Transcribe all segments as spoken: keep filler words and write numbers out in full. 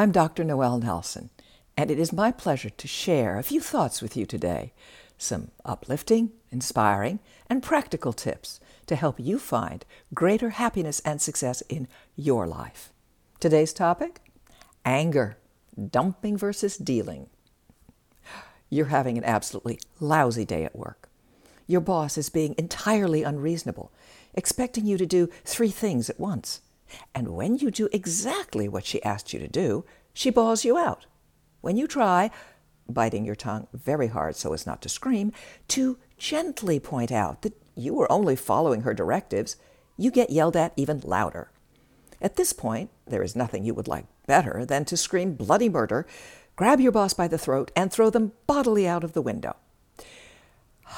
I'm Doctor Noelle Nelson, and it is my pleasure to share a few thoughts with you today, some uplifting, inspiring, and practical tips to help you find greater happiness and success in your life. Today's topic, anger, dumping versus dealing. You're having an absolutely lousy day at work. Your boss is being entirely unreasonable, expecting you to do three things at once. And when you do exactly what she asked you to do, she baws you out. When you try, biting your tongue very hard so as not to scream, to gently point out that you were only following her directives, you get yelled at even louder. At this point, there is nothing you would like better than to scream bloody murder, grab your boss by the throat, and throw them bodily out of the window.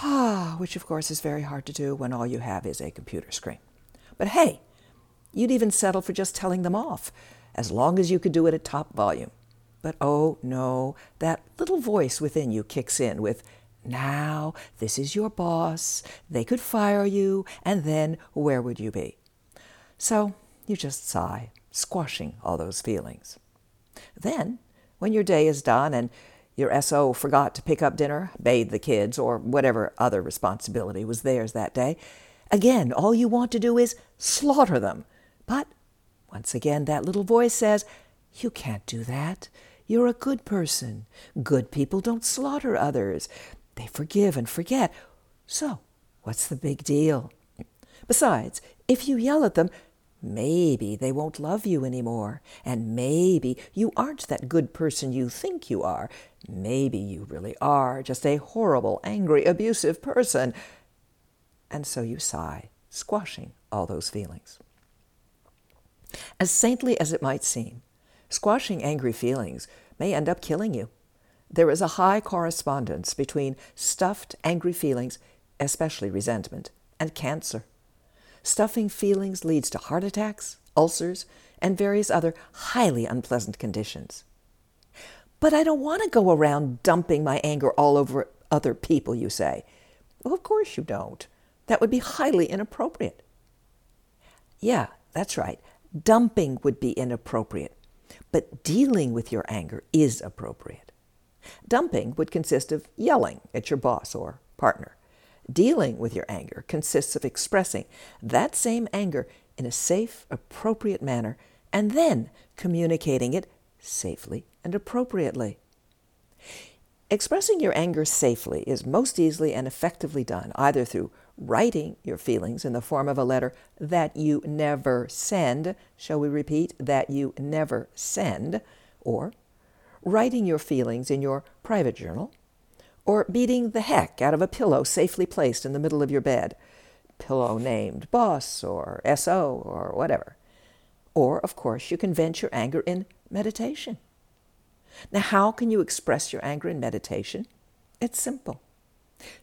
Ah, which of course is very hard to do when all you have is a computer screen. But hey, you'd even settle for just telling them off, as long as you could do it at top volume. But oh no, that little voice within you kicks in with, now, this is your boss, they could fire you, and then where would you be? So you just sigh, squashing all those feelings. Then, when your day is done and your S O forgot to pick up dinner, bathe the kids, or whatever other responsibility was theirs that day, again, all you want to do is slaughter them. But once again, that little voice says, you can't do that. You're a good person. Good people don't slaughter others. They forgive and forget. So what's the big deal? Besides, if you yell at them, maybe they won't love you anymore. And maybe you aren't that good person you think you are. Maybe you really are just a horrible, angry, abusive person. And so you sigh, squashing all those feelings. As saintly as it might seem, squashing angry feelings may end up killing you. There is a high correspondence between stuffed angry feelings, especially resentment, and cancer. Stuffing feelings leads to heart attacks, ulcers, and various other highly unpleasant conditions. But I don't want to go around dumping my anger all over other people, you say. Well, of course you don't. That would be highly inappropriate. Yeah, that's right. Dumping would be inappropriate. But dealing with your anger is appropriate. Dumping would consist of yelling at your boss or partner. Dealing with your anger consists of expressing that same anger in a safe, appropriate manner, and then communicating it safely and appropriately. Expressing your anger safely is most easily and effectively done either through writing your feelings in the form of a letter that you never send, shall we repeat, that you never send, or writing your feelings in your private journal, or beating the heck out of a pillow safely placed in the middle of your bed, pillow named boss or S O or whatever. Or, of course, you can vent your anger in meditation. Now, how can you express your anger in meditation? It's simple.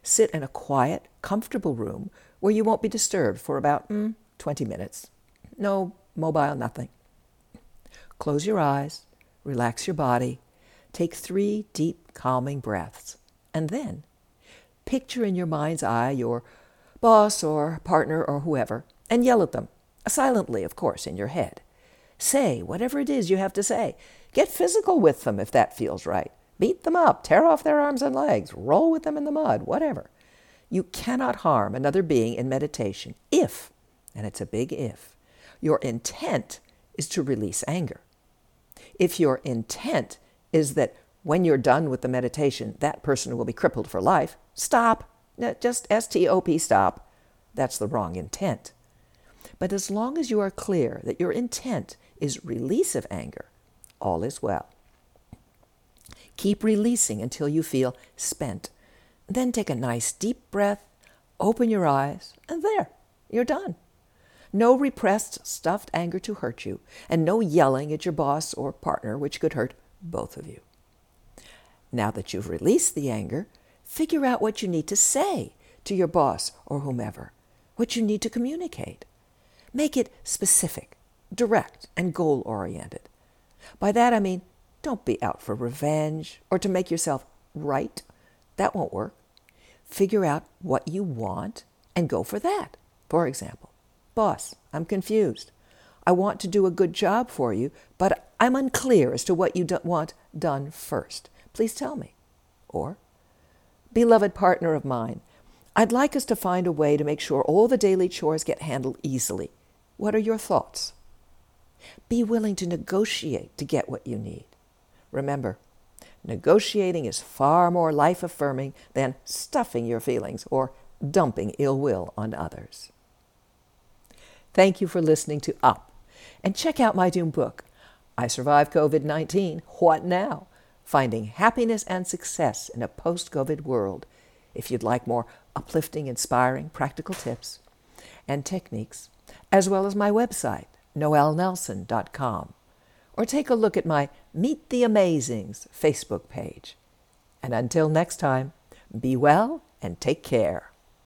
Sit in a quiet, comfortable room where you won't be disturbed for about mm, twenty minutes. No mobile, nothing. Close your eyes, relax your body, take three deep, calming breaths, and then picture in your mind's eye your boss or partner or whoever, and yell at them, silently, of course, in your head. Say whatever it is you have to say. Get physical with them if that feels right. Beat them up, tear off their arms and legs, roll with them in the mud, whatever. You cannot harm another being in meditation if, and it's a big if, your intent is to release anger. If your intent is that when you're done with the meditation, that person will be crippled for life, stop. Just S T O P, stop. That's the wrong intent. But as long as you are clear that your intent is release of anger, all is well. Keep releasing until you feel spent. Then take a nice deep breath, open your eyes, and there, you're done. No repressed, stuffed anger to hurt you, and no yelling at your boss or partner, which could hurt both of you. Now that you've released the anger, figure out what you need to say to your boss or whomever, what you need to communicate. Make it specific, direct, and goal-oriented. By that I mean, don't be out for revenge or to make yourself right. That won't work. Figure out what you want and go for that. For example, boss, I'm confused. I want to do a good job for you, but I'm unclear as to what you do- want done first. Please tell me. Or, beloved partner of mine, I'd like us to find a way to make sure all the daily chores get handled easily. What are your thoughts? Be willing to negotiate to get what you need. Remember, negotiating is far more life-affirming than stuffing your feelings or dumping ill will on others. Thank you for listening to Up, and check out my new book, I Survived covid nineteen, What Now? Finding Happiness and Success in a Post-COVID World, if you'd like more uplifting, inspiring, practical tips and techniques, as well as my website, noelle nelson dot com, or take a look at my Meet the Amazings Facebook page. And until next time, be well and take care.